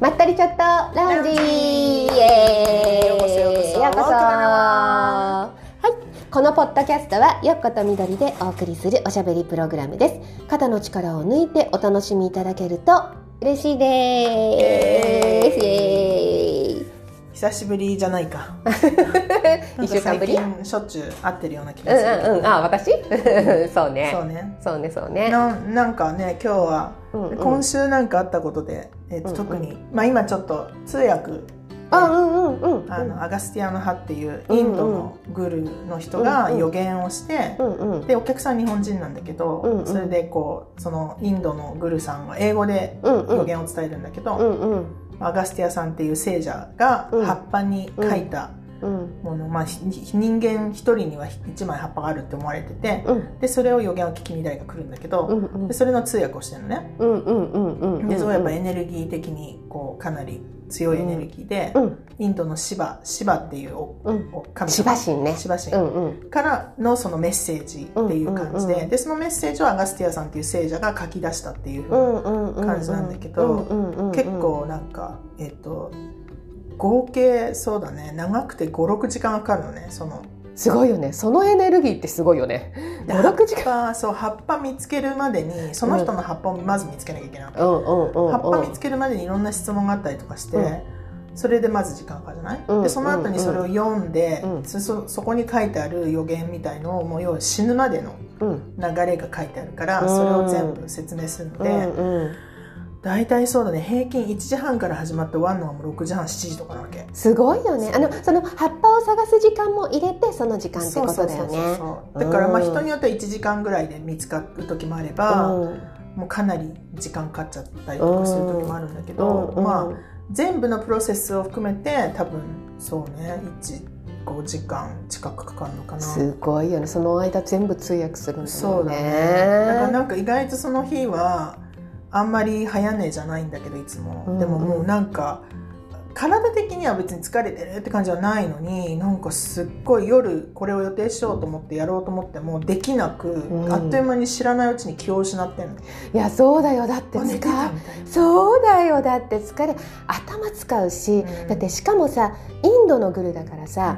まったりチャットラウンジ、ようこそ。このポッドキャストはよっことみどりでお送りするおしゃべりプログラムです。肩の力を抜いてお楽しみいただけると嬉しいです。久しぶりじゃないか。一週間ぶり。しょっちゅう会ってるような気がする。あ、私？そうね。そうね。なんかね、今日は、今週なんかあったことで、特に、まあ今ちょっと通訳。アガスティアの派っていうインドのグルーの人が予言をして、でお客さん日本人なんだけど、それでこうそのインドのグルーさんは英語で予言を伝えるんだけど、アガスティアさんっていう聖者が葉っぱに書いたもの、人間一人には一枚葉っぱがあるって思われてて、でそれを予言を聞きに誰か来るんだけど、でそれの通訳をしてるのね。でそうやっぱエネルギー的にこうかなり強いエネルギーで、インドのシバっていう神様、シバ神からのそのメッセージっていう感じで、でそのメッセージをアガスティアさんっていう聖者が書き出したっていう感じなんだけど、結構なんか合計そうだね、長くて5、6時間かかるのね。そのすごいよね。そのエネルギーってすごいよね。葉っぱ見つけるまでに、その人の葉っぱをまず見つけなきゃいけない。葉っぱ見つけるまでにいろんな質問があったりとかして、それでまず時間かかるじゃない、でその後にそれを読んで、そこに書いてある予言みたいのをもう要は死ぬまでの流れが書いてあるから、それを全部説明するので、大体そうだね、平均1時半から始まって終わるのはもう6時半、7時とかなわけ。すごいよね。その葉っぱを探す時間も入れて、その時間ってことだよね。だからまあ人によっては1時間ぐらいで見つかる時もあれば、もうかなり時間かかっちゃったりとかする時もあるんだけど、まあ全部のプロセスを含めて多分そうね、5時間近くかかるのかな。すごいよね。その間全部通訳するんだよね。そうだね。だからなんか意外とその日はあんまり早寝じゃないんだけど、いつもでももうなんか体的には別に疲れてるって感じはないのに、なんかすっごい夜これを予定しようと思ってやろうと思ってもできなく、あっという間に知らないうちに気を失ってんの。いやそうだよ、だって疲れ、頭使うし、だってしかもさ、インドのグルだからさ、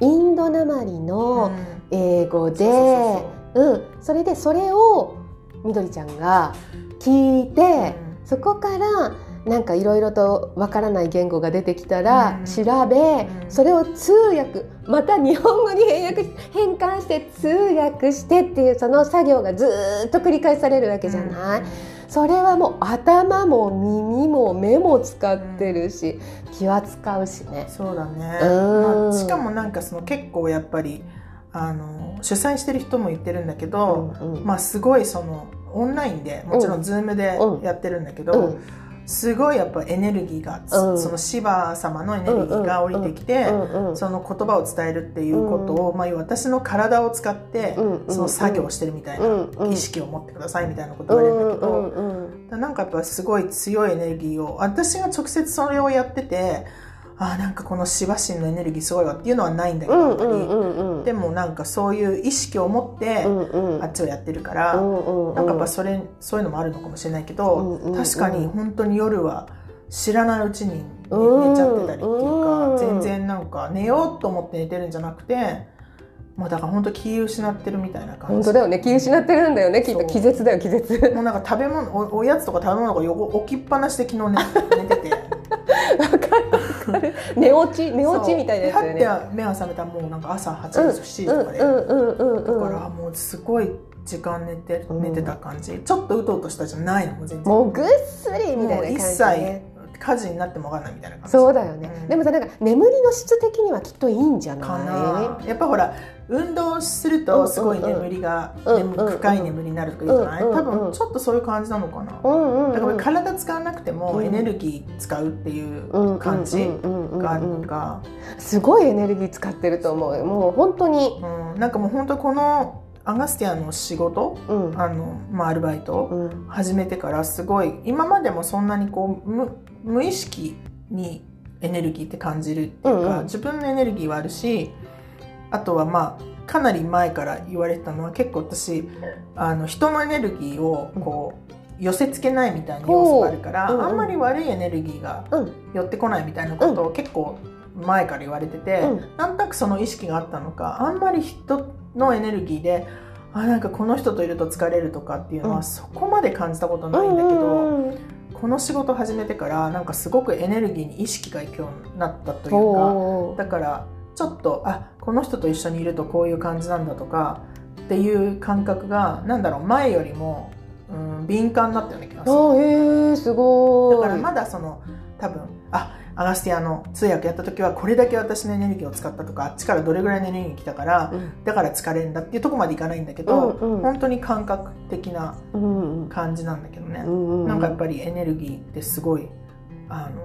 インドなまりの英語で、それでそれをみどりちゃんが聞いて、そこからなんかいろいろとわからない言語が出てきたら調べ、それを通訳、また日本語に変換して通訳してっていう、その作業がずっと繰り返されるわけじゃない、それはもう頭も耳も目も使ってるし、気は使うしね。そうだね、しかもなんかその結構やっぱり主催してる人も言ってるんだけど、まあすごいそのオンラインでもちろん Zoom でやってるんだけど、すごいやっぱエネルギーが、そのシバ様のエネルギーが降りてきて、その言葉を伝えるっていうことを、まあ、私の体を使ってその作業してるみたいな、意識を持ってくださいみたいなこと言われるんだけど、なんかやっぱすごい強いエネルギーを、私が直接それをやってて、あ、なんかこのシバ神のエネルギーすごいわっていうのはないんだけど、でもなんかそういう意識を持ってあっちをやってるから、なんかやっぱそういうのもあるのかもしれないけど、確かに本当に夜は知らないうちに寝ちゃってたりっていうか、全然なんか寝ようと思って寝てるんじゃなくて、もうだから本当気失ってるみたいな感じ。本当だよね、気失ってるんだよね、きっと。気絶だよ、気絶。もうなんか食べ物、おやつとか食べ物が置きっぱなしで昨日寝てて寝落ちみたいなやつだよね。はって目が覚めたらもうなんか朝8時、7時とかで、だからもうすごい時間寝てた感じ。ちょっとうとうとしたじゃないの、もう全然もうぐっすりみたいな感じ、ね、もう一切火事になってもわかんないみたいな感じ。そうだよね、でもさ、なんか眠りの質的にはきっといいんじゃないかな。やっぱほら運動するとすごい眠りが、深い眠りになるとかいうじゃない、多分ちょっとそういう感じなのかな、だから体使わなくてもエネルギー使うっていう感じがあるのか、すごいエネルギー使ってると思う。もう本当に、なんかもう本当このアガスティアの仕事、アルバイトを始めてからすごい、今までもそんなにこう無意識にエネルギーって感じるっていうか、自分のエネルギーはあるし、あとはまあかなり前から言われてたのは、結構私人のエネルギーをこう、寄せ付けないみたいな要素があるから、うんうん、あんまり悪いエネルギーが寄ってこないみたいなことを結構前から言われてて、うん、なんとなくその意識があったのか、あんまり人のエネルギーであなんかこの人といると疲れるとかっていうのはそこまで感じたことないんだけど、うんうん、この仕事始めてからなんかすごくエネルギーに意識がいくようになったというか、だからちょっとあこの人と一緒にいるとこういう感じなんだとかっていう感覚がなんだろう前よりも、うん、敏感になったような気がする。すごい。だからまだその多分あアガスティアの通訳やった時はこれだけ私のエネルギーを使ったとかあっちからどれぐらいのエネルギー来たから、うん、だから疲れるんだっていうところまでいかないんだけど、うんうん、本当に感覚的な感じなんだけどね、うんうん、なんかやっぱりエネルギーってすごい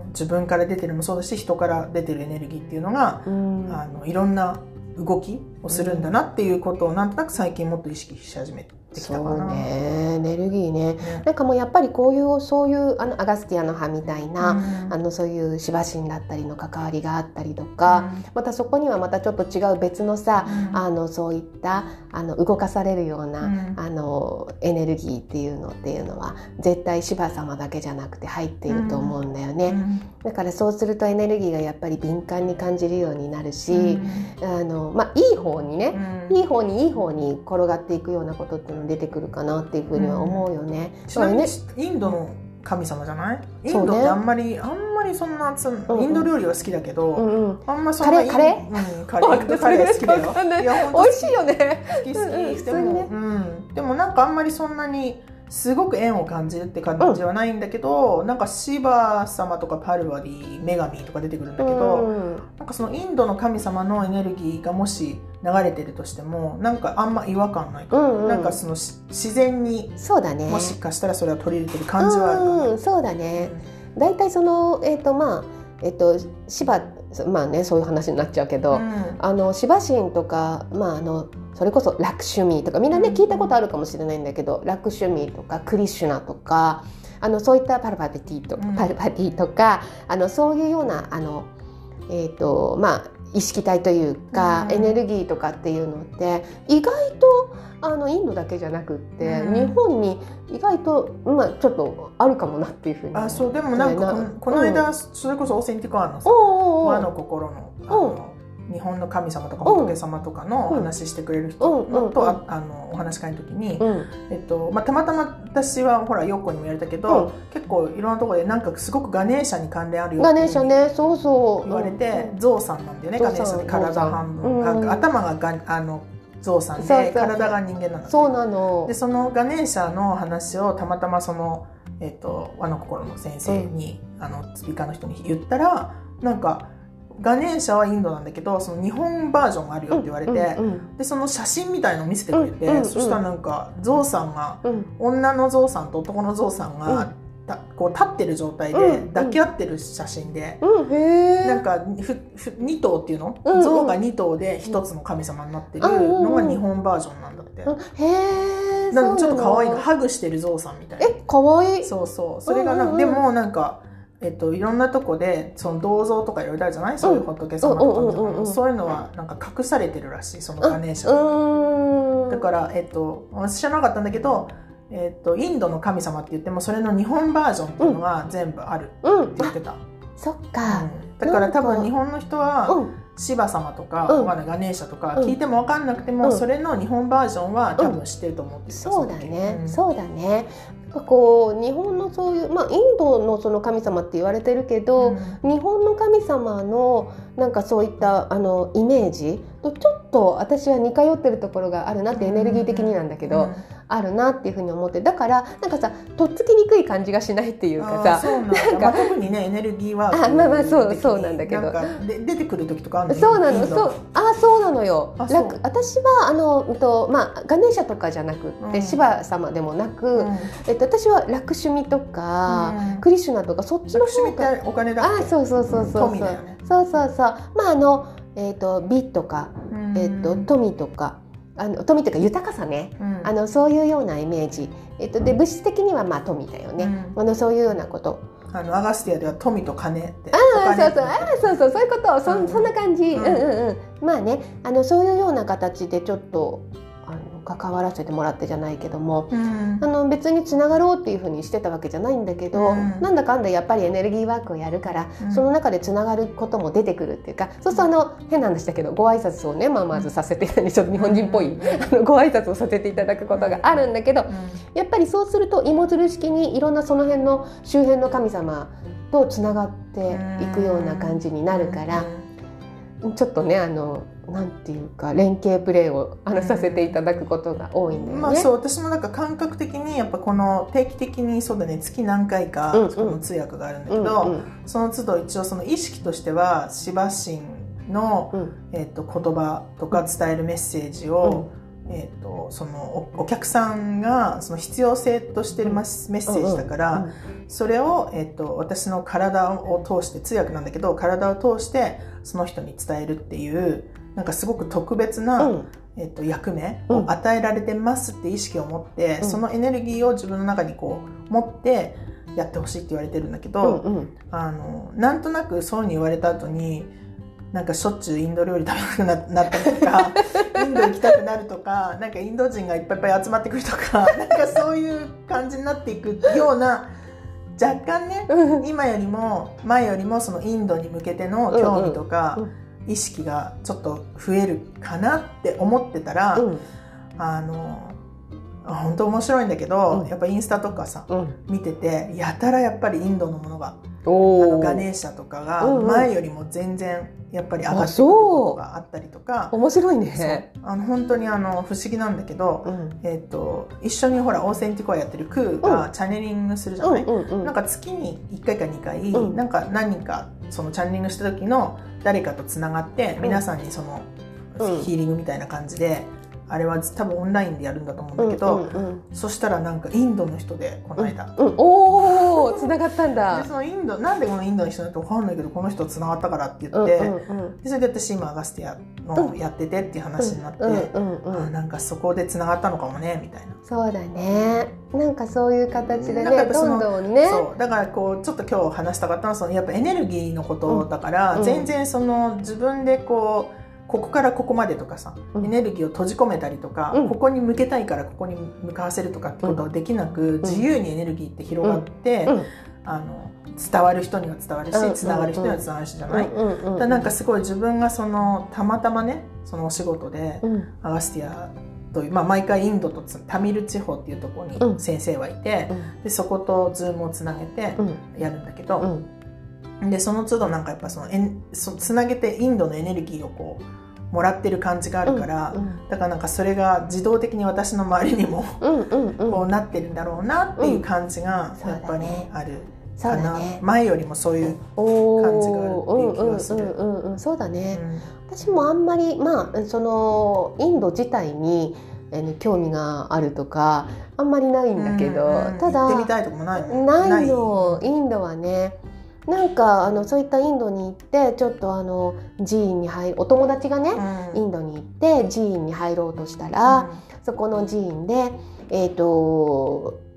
自分から出てるのもそうだし人から出てるエネルギーっていうのが、うん、いろんな動きをするんだなっていうことをなんとなく最近もっと意識し始めてきたかな。そうね、エネルギーね、うん、なんかもうやっぱりこういうそういうアガスティアの葉みたいな、うん、そういうシバ神だったりの関わりがあったりとか、うん、またそこにはまたちょっと違う別のさ、うん、そういった動かされるような、うん、エネルギーっていうのは絶対シバ様だけじゃなくて入っていると思うんだよね、うん、だからそうするとエネルギーがやっぱり敏感に感じるようになるし、うん、まあいい方にね、うん、いい方に転がっていくようなことっていうの出てくるかなっていうふうには思うよね、うん、ちなみにインドの神様じゃない？インドってあんまりそんなインド料理は好きだけど、うんうん、あんまそんなカレー好きだよ。いや美味しいよね。好きでも、うん、でもなんかあんまりそんなにすごく縁を感じるって感じはないんだけど、うん、なんかシバ様とかパルワディ女神とか出てくるんだけど、うん、なんかそのインドの神様のエネルギーがもし流れてるとしてもなんかあんま違和感ないから、うんうん、なんかその自然にそうだ、ね、もしかしたらそれは取り入れてる感じはあるかな。うん、そうだね。だいたいそのシバまあねそういう話になっちゃうけど、うん、シバ神とかまあそれこそラクシュミーとかみんなね聞いたことあるかもしれないんだけど、ラクシュミーとかクリシュナとかそういったパルパティとかそういうようなまあ意識体というか、うん、エネルギーとかっていうのって意外とインドだけじゃなくって、うん、日本に意外と、まあ、ちょっとあるかもなっていうふうに。あそうでもなんかこの間、うん、それこそオーセンティコアのさ和の心の日本の神様とか仏様とかのお話してくれる人とお話し会の時に、うんまあ、たまたま私はほらヨッコにもやれたけど、うん、結構いろんなところでなんかすごくガネーシャに関連あるよってガネーシャねそうそう言われてゾウさんなんだよね。ガネーシャで体半分、うん、頭がゾウさんで体が人間なんだ。そうなの。でそのガネーシャの話をたまたまその和の心の先生に、うん、スピーカーの人に言ったらなんかガネーシャはインドなんだけどその日本バージョンがあるよって言われて、うんうんうん、でその写真みたいのを見せてくれて、うんうんうん、そしたらなんかゾウさんが、うん、女のゾウさんと男のゾウさんが、うん、こう立ってる状態で抱き合ってる写真で、うんうん、なんか2頭っていうの、うんうん、ゾウが2頭で1つの神様になってるのが日本バージョンなんだって、うんうんうん、へーなんかちょっと可愛いハグしてるゾウさんみたいな。え可愛い。そうそうそれがなんか、うんうんうん、でもなんかいろんなとこでその銅像とかいろいろあるじゃない、うん、そういう仏様とか、そういうのはなんか隠されてるらしいそのガネーシャ、だから知らなかったんだけど、インドの神様って言ってもそれの日本バージョンっていうのが全部あるって言ってた、うんうん、そっか、うん、だから多分日本の人は、うん、シバ様とか、うん、ガネーシャとか聞いても分かんなくても、うん、それの日本バージョンは多分知ってると思ってた、うん、そうだね、うん、そうだね。こう日本のそういう、まあ、インドのその神様って言われてるけど、うん、日本の神様のなんかそういったイメージとちょっと私は似通ってるところがあるなって、うん、エネルギー的になんだけど、うん、あるなっていうふうに思って、だからなんかさとっつきにくい感じがしないっていうかさ、そうなんだ、なんか、まあ、特にねエネルギーはあまあまあそうなんだけど出てくる時とかあるのね。そうなの、そうなのよ。私はまあ、ガネーシャとかじゃなくって、うん、シバ様でもなく、うん私はラクシュミとか、うん、クリシュナとかそっちの方が。ラクシュミってお金だっけ？あ、そう富だよね。そうまあ美とか、うん富とか富というか豊かさね、うん、そういうようなイメージ、で物質的にはまあ富だよね、うん、そういうようなことアガスティアでは富と金ってそういうこと、そんな感じ、うんうんうん、まあねそういうような形でちょっと関わらせてもらってじゃないけども、うん、別につながろうっていうふうにしてたわけじゃないんだけど、うん、なんだかんだやっぱりエネルギーワークをやるから、うん、その中でつながることも出てくるっていうか、そうすると変な話だけどご挨拶をね、まあ、まずさせてちょっと日本人っぽい、うん、ご挨拶をさせていただくことがあるんだけど、うん、やっぱりそうすると芋づる式にいろんなその辺の周辺の神様とつながっていくような感じになるから、うん、ちょっとねなんていうか連携プレーをさせていただくことが多いんだよね。まあ、そう私もなんか感覚的にやっぱこの定期的にそうだね月何回かその通訳があるんだけど、うんうん、その都度一応その意識としてはシバ神の、うん言葉とか伝えるメッセージを、うんその お客さんがその必要性としてるメッセージだから、うんうんうん、それを、私の体を通して通訳なんだけど体を通してその人に伝えるっていうなんかすごく特別な、うん役目を与えられてますって意識を持って、うん、そのエネルギーを自分の中にこう持ってやってほしいって言われてるんだけど、うんうん、なんとなくそうに言われた後になんかしょっちゅうインド料理食べなくなったりとかインド行きたくなるとかなんかインド人がいっぱい集まってくるとかなんかそういう感じになっていくような若干ね今よりも前よりもそのインドに向けての興味とか、うんうんうん意識がちょっと増えるかなって思ってたら、うん、本当面白いんだけど、うん、やっぱインスタとかさ、うん、見ててやたらやっぱりインドのものがガネーシャとかが前よりも全然やっぱり上がってくることがあったりとか面白いね本当に不思議なんだけど、うん一緒にほらオーセンティコアやってるクーがチャネリングするじゃない、うんうんうん、なんか月に1回か2回、うん、なんか何人かそのチャネリングした時の誰かとつながって、うん、皆さんにそのヒーリングみたいな感じで、うん、あれは多分オンラインでやるんだと思うんだけど、うんうんうん、そしたらなんかインドの人でこの間、うんうん、おーつながったんだでそのインドなんでこのインドの人だって分かんないけどこの人つながったからって言って、うんうんうん、でそれで私今アガスティアのやっててっていう話になって、うんうんうん、なんかそこでつながったのかもねみたいなそうだねなんかそういう形でねどんどんねそうだからこうちょっと今日話したかったのはそのやっぱエネルギーのことだから、うん、全然その自分でこうここからここまでとかさ、うん、エネルギーを閉じ込めたりとか、うん、ここに向けたいからここに向かわせるとかってことはできなく、うん、自由にエネルギーって広がって、うんうん、伝わる人には伝わるし、うん、つながる人にはつながるしじゃない、うんうんうん、だなんかすごい自分がそのたまたまねそのお仕事で、うん、アガスティアという、まあ、毎回インドとタミル地方っていうところに先生はいて、うん、でそことズームをつなげてやるんだけど、うんうん、でその都度なんかやっぱそのつなげてインドのエネルギーをこうもらってる感じがあるから、うんうん、だからなんかそれが自動的に私の周りにもこうなってるんだろうなっていう感じがやっぱりある、そうだね、前よりもそういう感じがあるっていう気がするそうだね、うん、私もあんまり、まあ、そのインド自体に興味があるとかあんまりないんだけど、うんうん、ただ行ってみたいとこもないの？ないの、インドはねなんかそういったインドに行ってちょっと寺院に入るお友達がね、うん、インドに行って寺院に入ろうとしたら、うん、そこの寺院で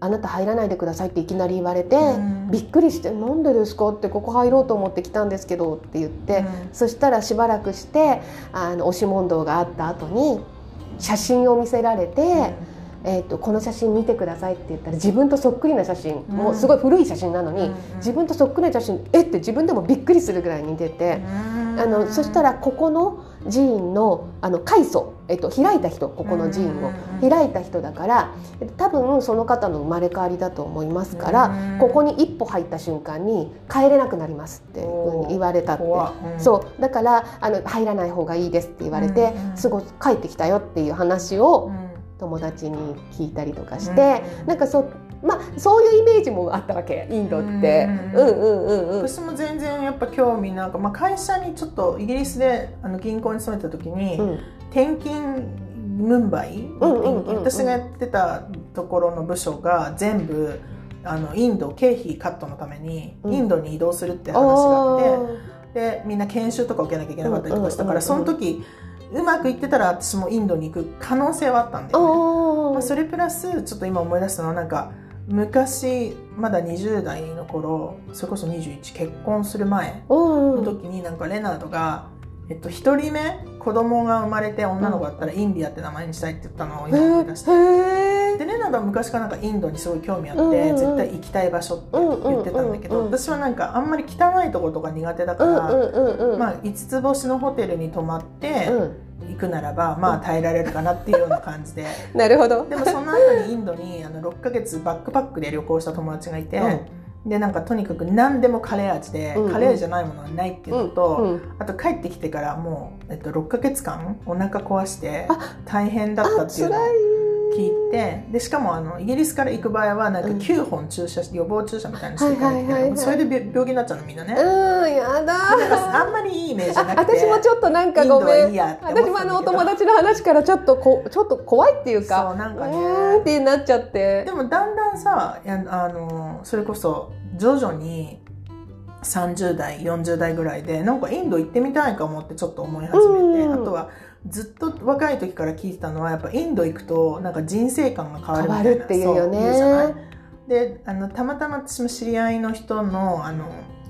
あなた入らないでくださいっていきなり言われて、うん、びっくりしてなんでですかってここ入ろうと思って来たんですけどって言って、うん、そしたらしばらくして押し問答があった後に写真を見せられて、うんこの写真見てくださいって言ったら自分とそっくりな写真、うん、もうすごい古い写真なのに、うん、自分とそっくりな写真って自分でもびっくりするぐらい似てて、うん、そしたらここの寺院の開祖、開いた人ここの寺院を開いた人だから多分その方の生まれ変わりだと思いますからここに一歩入った瞬間に帰れなくなりますって言われたって、うん、そうだから入らない方がいいですって言われて、うん、すごい帰ってきたよっていう話を友達に聞いたりとかして、うん、なんかまあ、そういうイメージもあったわけインドって私も全然やっぱ興味なんか、まあ、会社にちょっとイギリスで銀行に勤めた時に、うん、転勤ムンバイ、うんうん、私がやってたところの部署が全部インド経費カットのためにインドに移動するって話があって、うん、でみんな研修とか受けなきゃいけなかったりとかしたから、うんうんうんうん、その時うまくいってたら私もインドに行く可能性はあったんだよね、まあ、それプラスちょっと今思い出したのはなんか昔まだ20代の頃それこそ21結婚する前の時になんかレナードが1人目子供が生まれて女の子だったらインディアって名前にしたいって言ったのを今思い出して、でレナが昔からなんかインドにすごい興味あって、絶対行きたい場所って言ってたんだけど、私はなんかあんまり汚いとことか苦手だから、まあ、5つ星のホテルに泊まって、行くならばまあ耐えられるかなっていうような感じでなるほどでもその後にインドに6ヶ月バックパックで旅行した友達がいて、でなんかとにかく何でもカレー味で、カレーじゃないものはないっていうのと、あと帰ってきてからもう、6ヶ月間お腹壊して大変だったっていうのを聞いて、でしかもイギリスから行く場合はなんか9本注射して予防注射みたいにしていかないといけない、それで病気になっちゃうのみんなね。やだあんまりいいイメージなくて、私もちょっとなんかごめん、私もお友達の話からちょっと怖いっていうか、そうなんかねってなっちゃって、でもだんだんさそれこそ徐々に30代40代ぐらいでなんかインド行ってみたいかもってちょっと思い始めて、あとはずっと若い時から聞いてたのはやっぱインド行くとなんか人生観が変わるみたいな、そういうじゃない。でたまたま私も知り合いの人の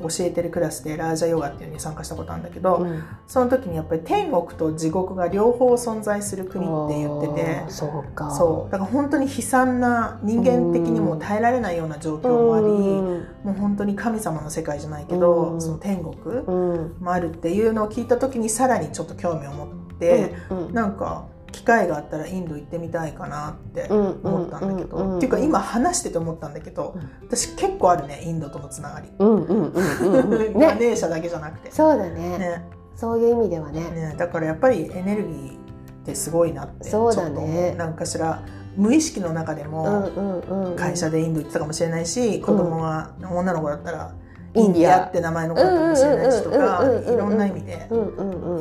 教えてるクラスでラージャヨガっていうのに参加したことあるんだけど、その時にやっぱり天国と地獄が両方存在する国って言ってて、そうだから本当に悲惨な、人間的にも耐えられないような状況もあり、もう本当に神様の世界じゃないけど、その天国もあるっていうのを聞いた時にさらにちょっと興味を持って、なんか機会があったらインド行ってみたいかなって思ったんだけど、っていうか今話してて思ったんだけど、私結構あるねインドとのつながり。ガネーシャだけじゃなくて。そうだね。そういう意味ではね。だからやっぱりエネルギーってすごいなって。そうだね。なんかしら無意識の中でも会社でインド行ってたかもしれないし、子供が女の子だったらインディアって名前の子かもしれないしとか、いろんな意味でイ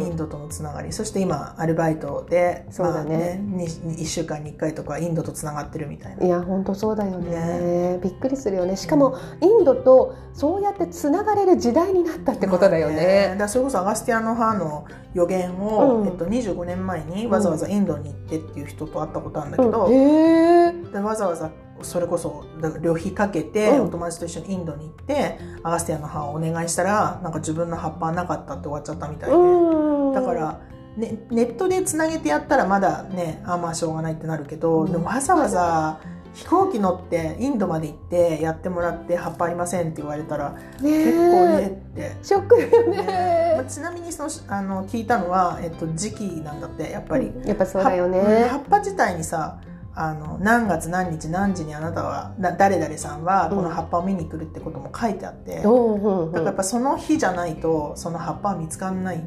ンドとのつながり、そして今アルバイトで1週間に1回とかインドとつながってるみたいな。いや本当そうだよね。びっくりするよね。しかもインドとそうやってつながれる時代になったってことだよね。だからそれこそアガスティアの母の予言を25年前にわざわざインドに行ってっていう人と会ったことあるんだけど、でわざわざそれこそ旅費かけてお友達と一緒にインドに行ってアガスティアの葉をお願いしたらなんか自分の葉っぱなかったって終わっちゃったみたいで、だから、ね、ネットでつなげてやったらまだねまあしょうがないってなるけど、でもわざわざ飛行機乗ってインドまで行ってやってもらって葉っぱありませんって言われたら結構ねってショックよね。まあ、ちなみに聞いたのは、時期なんだってやっぱり。やっぱそうだよね。葉っぱ自体にさ何月何日何時にあなたは誰々さんはこの葉っぱを見に来るってことも書いてあって、だからやっぱその日じゃないとその葉っぱは見つかんないって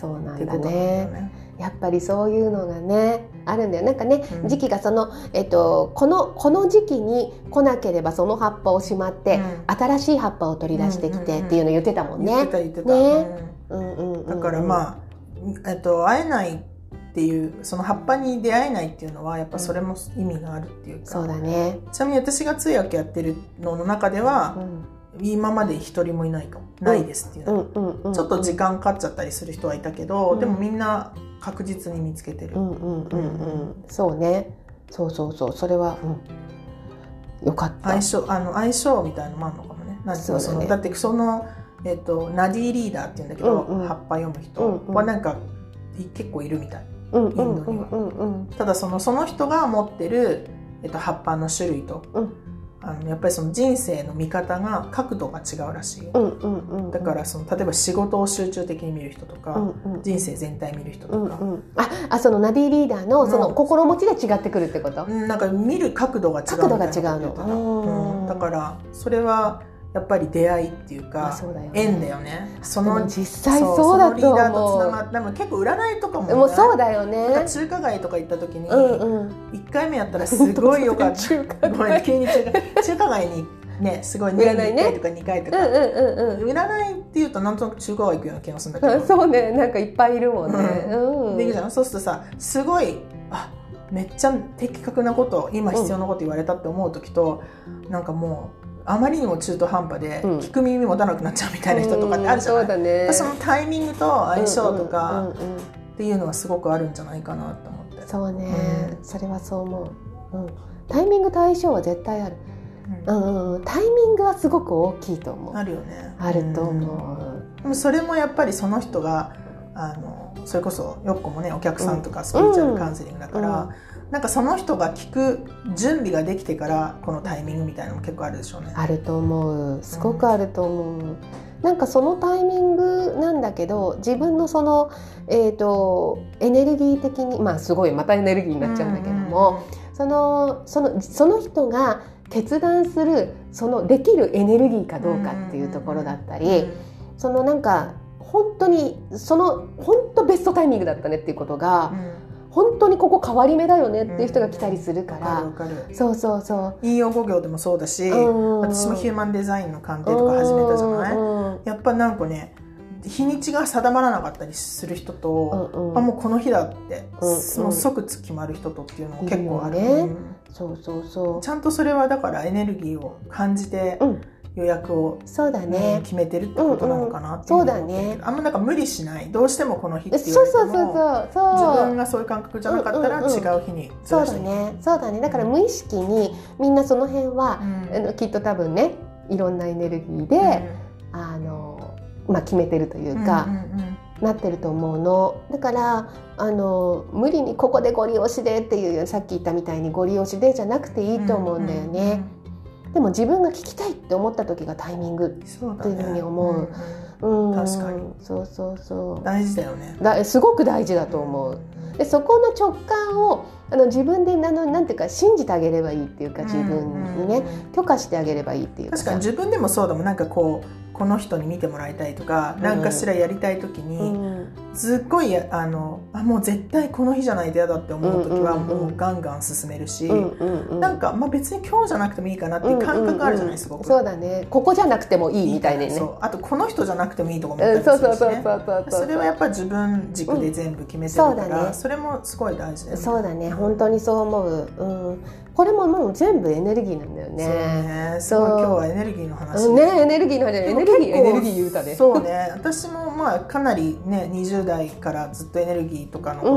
ことなんだよね。そうなんだね。やっぱりそういうのがねあるんだよ。なんかね、時期がこの時期に来なければその葉っぱをしまって、新しい葉っぱを取り出してきてっていうの言ってたもんね。言ってた。だからまあ会えないっていう、その葉っぱに出会えないっていうのはやっぱそれも意味があるっていうか、そうだね。ちなみに私が通訳やってるのの中では、今まで一人もいないかも、ないですっていうのはちょっと時間かかっちゃったりする人はいたけど、でもみんな確実に見つけてる。そうね。そうそれは、よかった。相性みたいなのもあるのかもね。なんかそのだってそのナディーリーダーっていうんだけど、葉っぱ読む人はなんか結構いるみたい。インドには。ただその人が持ってる葉っぱの種類と、やっぱりその人生の見方が角度が違うらしい。だから例えば仕事を集中的に見る人とか、人生全体見る人とか、そのナディリーダーのその心持ちが違ってくるってこと？なんか見る角度が違う。角度が違うの。だからそれはやっぱり出会いっていうか縁だよね。その実際そうだと思う。でも結構占いとかもそうだよね。中華街とか行った時に1回目やったらすごい良かった。ごめん急に中華街にね、すごい年1回とか2回とか占いっていうとなんとなく中華街行くような気がするんだけど、そうね、なんかいっぱいいるもんね。でいいじゃん。そうするとさ、すごいめっちゃ的確なこと今必要なこと言われたって思う時と、なんかもうあまりにも中途半端で聞く耳持たなくなっちゃうみたいな人とかってあるじゃない。そのタイミングと相性とかっていうのはすごくあるんじゃないかなと思って。そうね、それはそう思う。タイミングと相性は絶対ある。タイミングはすごく大きいと思う。あるよね。あると思う。でもそれもやっぱりその人がそれこそよっこもねお客さんとかスピリチュアルカウンセリングだから、なんかその人が聞く準備ができてからこのタイミングみたいなのも結構あるでしょうね。あると思う、すごくあると思う、なんかそのタイミングなんだけど自分のその、エネルギー的に、まあ、すごいまたエネルギーになっちゃうんだけども、その人が決断するそのできるエネルギーかどうかっていうところだったり、そのなんか本当にその本当ベストタイミングだったねっていうことが、本当にここ変わり目だよねっていう人が来たりするから、そうそうそう、引用語業でもそうだし、私もヒューマンデザインの鑑定とか始めたじゃない、やっぱなんかね日にちが定まらなかったりする人と、もうこの日だって、もう即決まる人とっていうのも結構ある、そうそうそう、ちゃんとそれはだからエネルギーを感じて、予約を、決めてるってことなのかなっていう、あんまなんか無理しない、どうしてもこの日って言われても自分がそういう感覚じゃなかったら違う日にずらしていく、そうだねだから無意識にみんなその辺は、きっと多分ねいろんなエネルギーで、決めてるというか、なってると思うの。だから無理にここでご利用しでっていう、さっき言ったみたいにご利用しでじゃなくていいと思うんだよね、でも自分が聞きたいって思った時がタイミングっていうふうに思う。確かに。そうそうそう。大事だよね。すごく大事だと思う。でそこの直感を自分でなんていうか信じてあげればいいっていうか、自分にね、許可してあげればいいっていうか。確かに自分でもそうだもん。なんかこうこの人に見てもらいたいとか、なんかしらやりたい時に、すっごいもう絶対この日じゃないと嫌だって思う時はもうガンガン進めるし、なんかまあ別に今日じゃなくてもいいかなっていう感覚あるじゃないですか、そうだね、ここじゃなくてもいいみたいなね、あとこの人じゃなくてもいいとか思ったりするしね、それはやっぱ自分軸で全部決めてるから、それもすごい大事だよね。そうだね、本当にそう思う、これももう全部エネルギーなんだよね。そうね、すごい今日はエネルギーの話ね、エネルギーの話、エネルギー言うたね。そうね、私もまあかなりね20代からずっとエネルギーとかのこ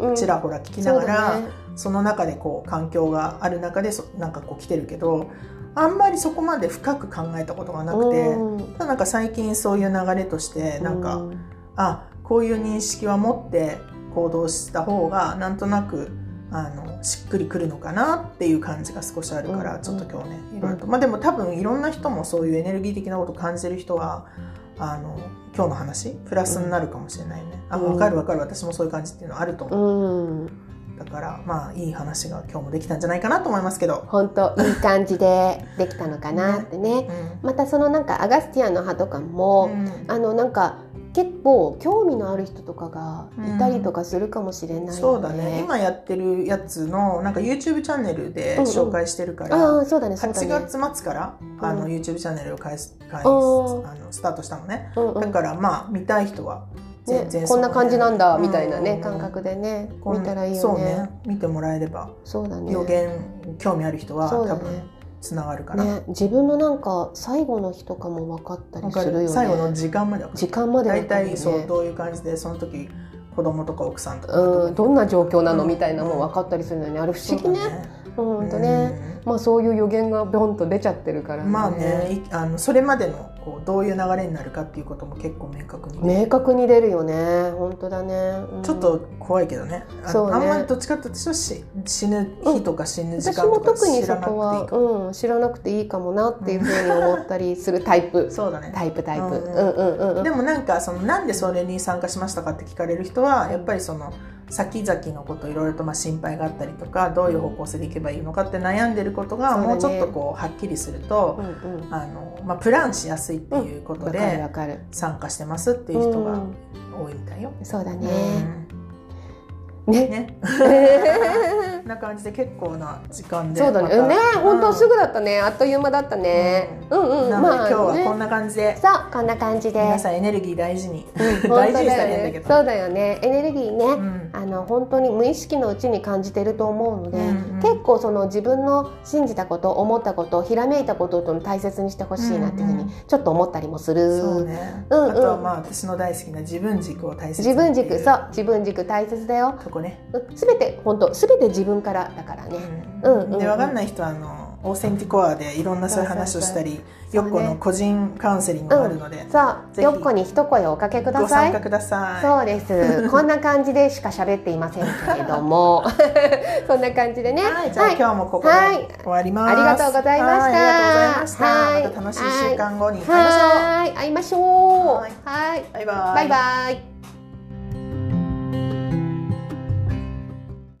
とをちらほら聞きながら、その中でこう環境がある中でなんかこう来てるけど、あんまりそこまで深く考えたことがなくて、ただなんか最近そういう流れとしてなんか、こういう認識は持って行動した方がなんとなくしっくりくるのかなっていう感じが少しあるから、ちょっと今日ねいろいろと、でも多分いろんな人もそういうエネルギー的なことを感じる人は今日の話プラスになるかもしれないね、分かる、私もそういう感じっていうのはあると思う、だからまあいい話が今日もできたんじゃないかなと思いますけど、本当いい感じでできたのかなってねまたそのなんかアガスティアの葉とかも、なんか結構興味のある人とかがいたりとかするかもしれないよね、そうだね、今やってるやつのなんか YouTube チャンネルで紹介してるから、8月末からYouTube チャンネルをスタートしたのね、だからまあ見たい人はね、こんな感じなんだみたいなね、感覚でね見たらいいよね、そうね、見てもらえれば、そうだね、予言興味ある人は多分つながるかな、自分のなんか最後の日とかも分かったりするよね、最後の時間まで分かる、大体そうどういう感じでその時子供とか奥さんとかどんな状況なのみたいなも分かったりするのに、あれ不思議ね、まあそういう予言がボンと出ちゃってるからね、まあね、それまでのこうどういう流れになるかっていうことも結構明確に出るよね、本当だね、ちょっと怖いけどね、あんまりどっちかって私は死ぬ日とか死ぬ時間とか知らなくていいかも、私も特にそこは、知らなくていいかもなっていうふうに思ったりするタイプそうだね、タイプでもなんかなんでそれに参加しましたかって聞かれる人はやっぱりその先々のこといろいろと心配があったりとか、どういう方向性でいけばいいのかって悩んでることがもうちょっとこうはっきりすると、プランしやすいっていうことで参加してますっていう人が多いみたいよ、そうだね、こんな感じで結構な時間で、そうだね、本当すぐだったね、あっという間だったね、なので今日はこんな感じで、そうこんな感じで皆さんエネルギー大事に大事にしたらいいんだけど、そうだよね、エネルギーね本当に無意識のうちに感じてると思うので、結構その自分の信じたこと思ったことひらめいたことを大切にしてほしいなっていうふうにちょっと思ったりもする、そうね、あとはまあ私の大好きな自分軸を大切に、自分軸大切だよ、すべて自分からだからね、で分かんない人はオーセンティコアでいろんなそういう話をしたり、ヨッコの個人カウンセリングもあるので、そうヨッコに一声おかけください。ご参加ください。そうですこんな感じでしか喋っていませんけれどもそんな感じでね、はい、じゃあ今日もここで終わります。ありがとうございました。また楽しい1週間後に会いましょう。はい、バイバイ。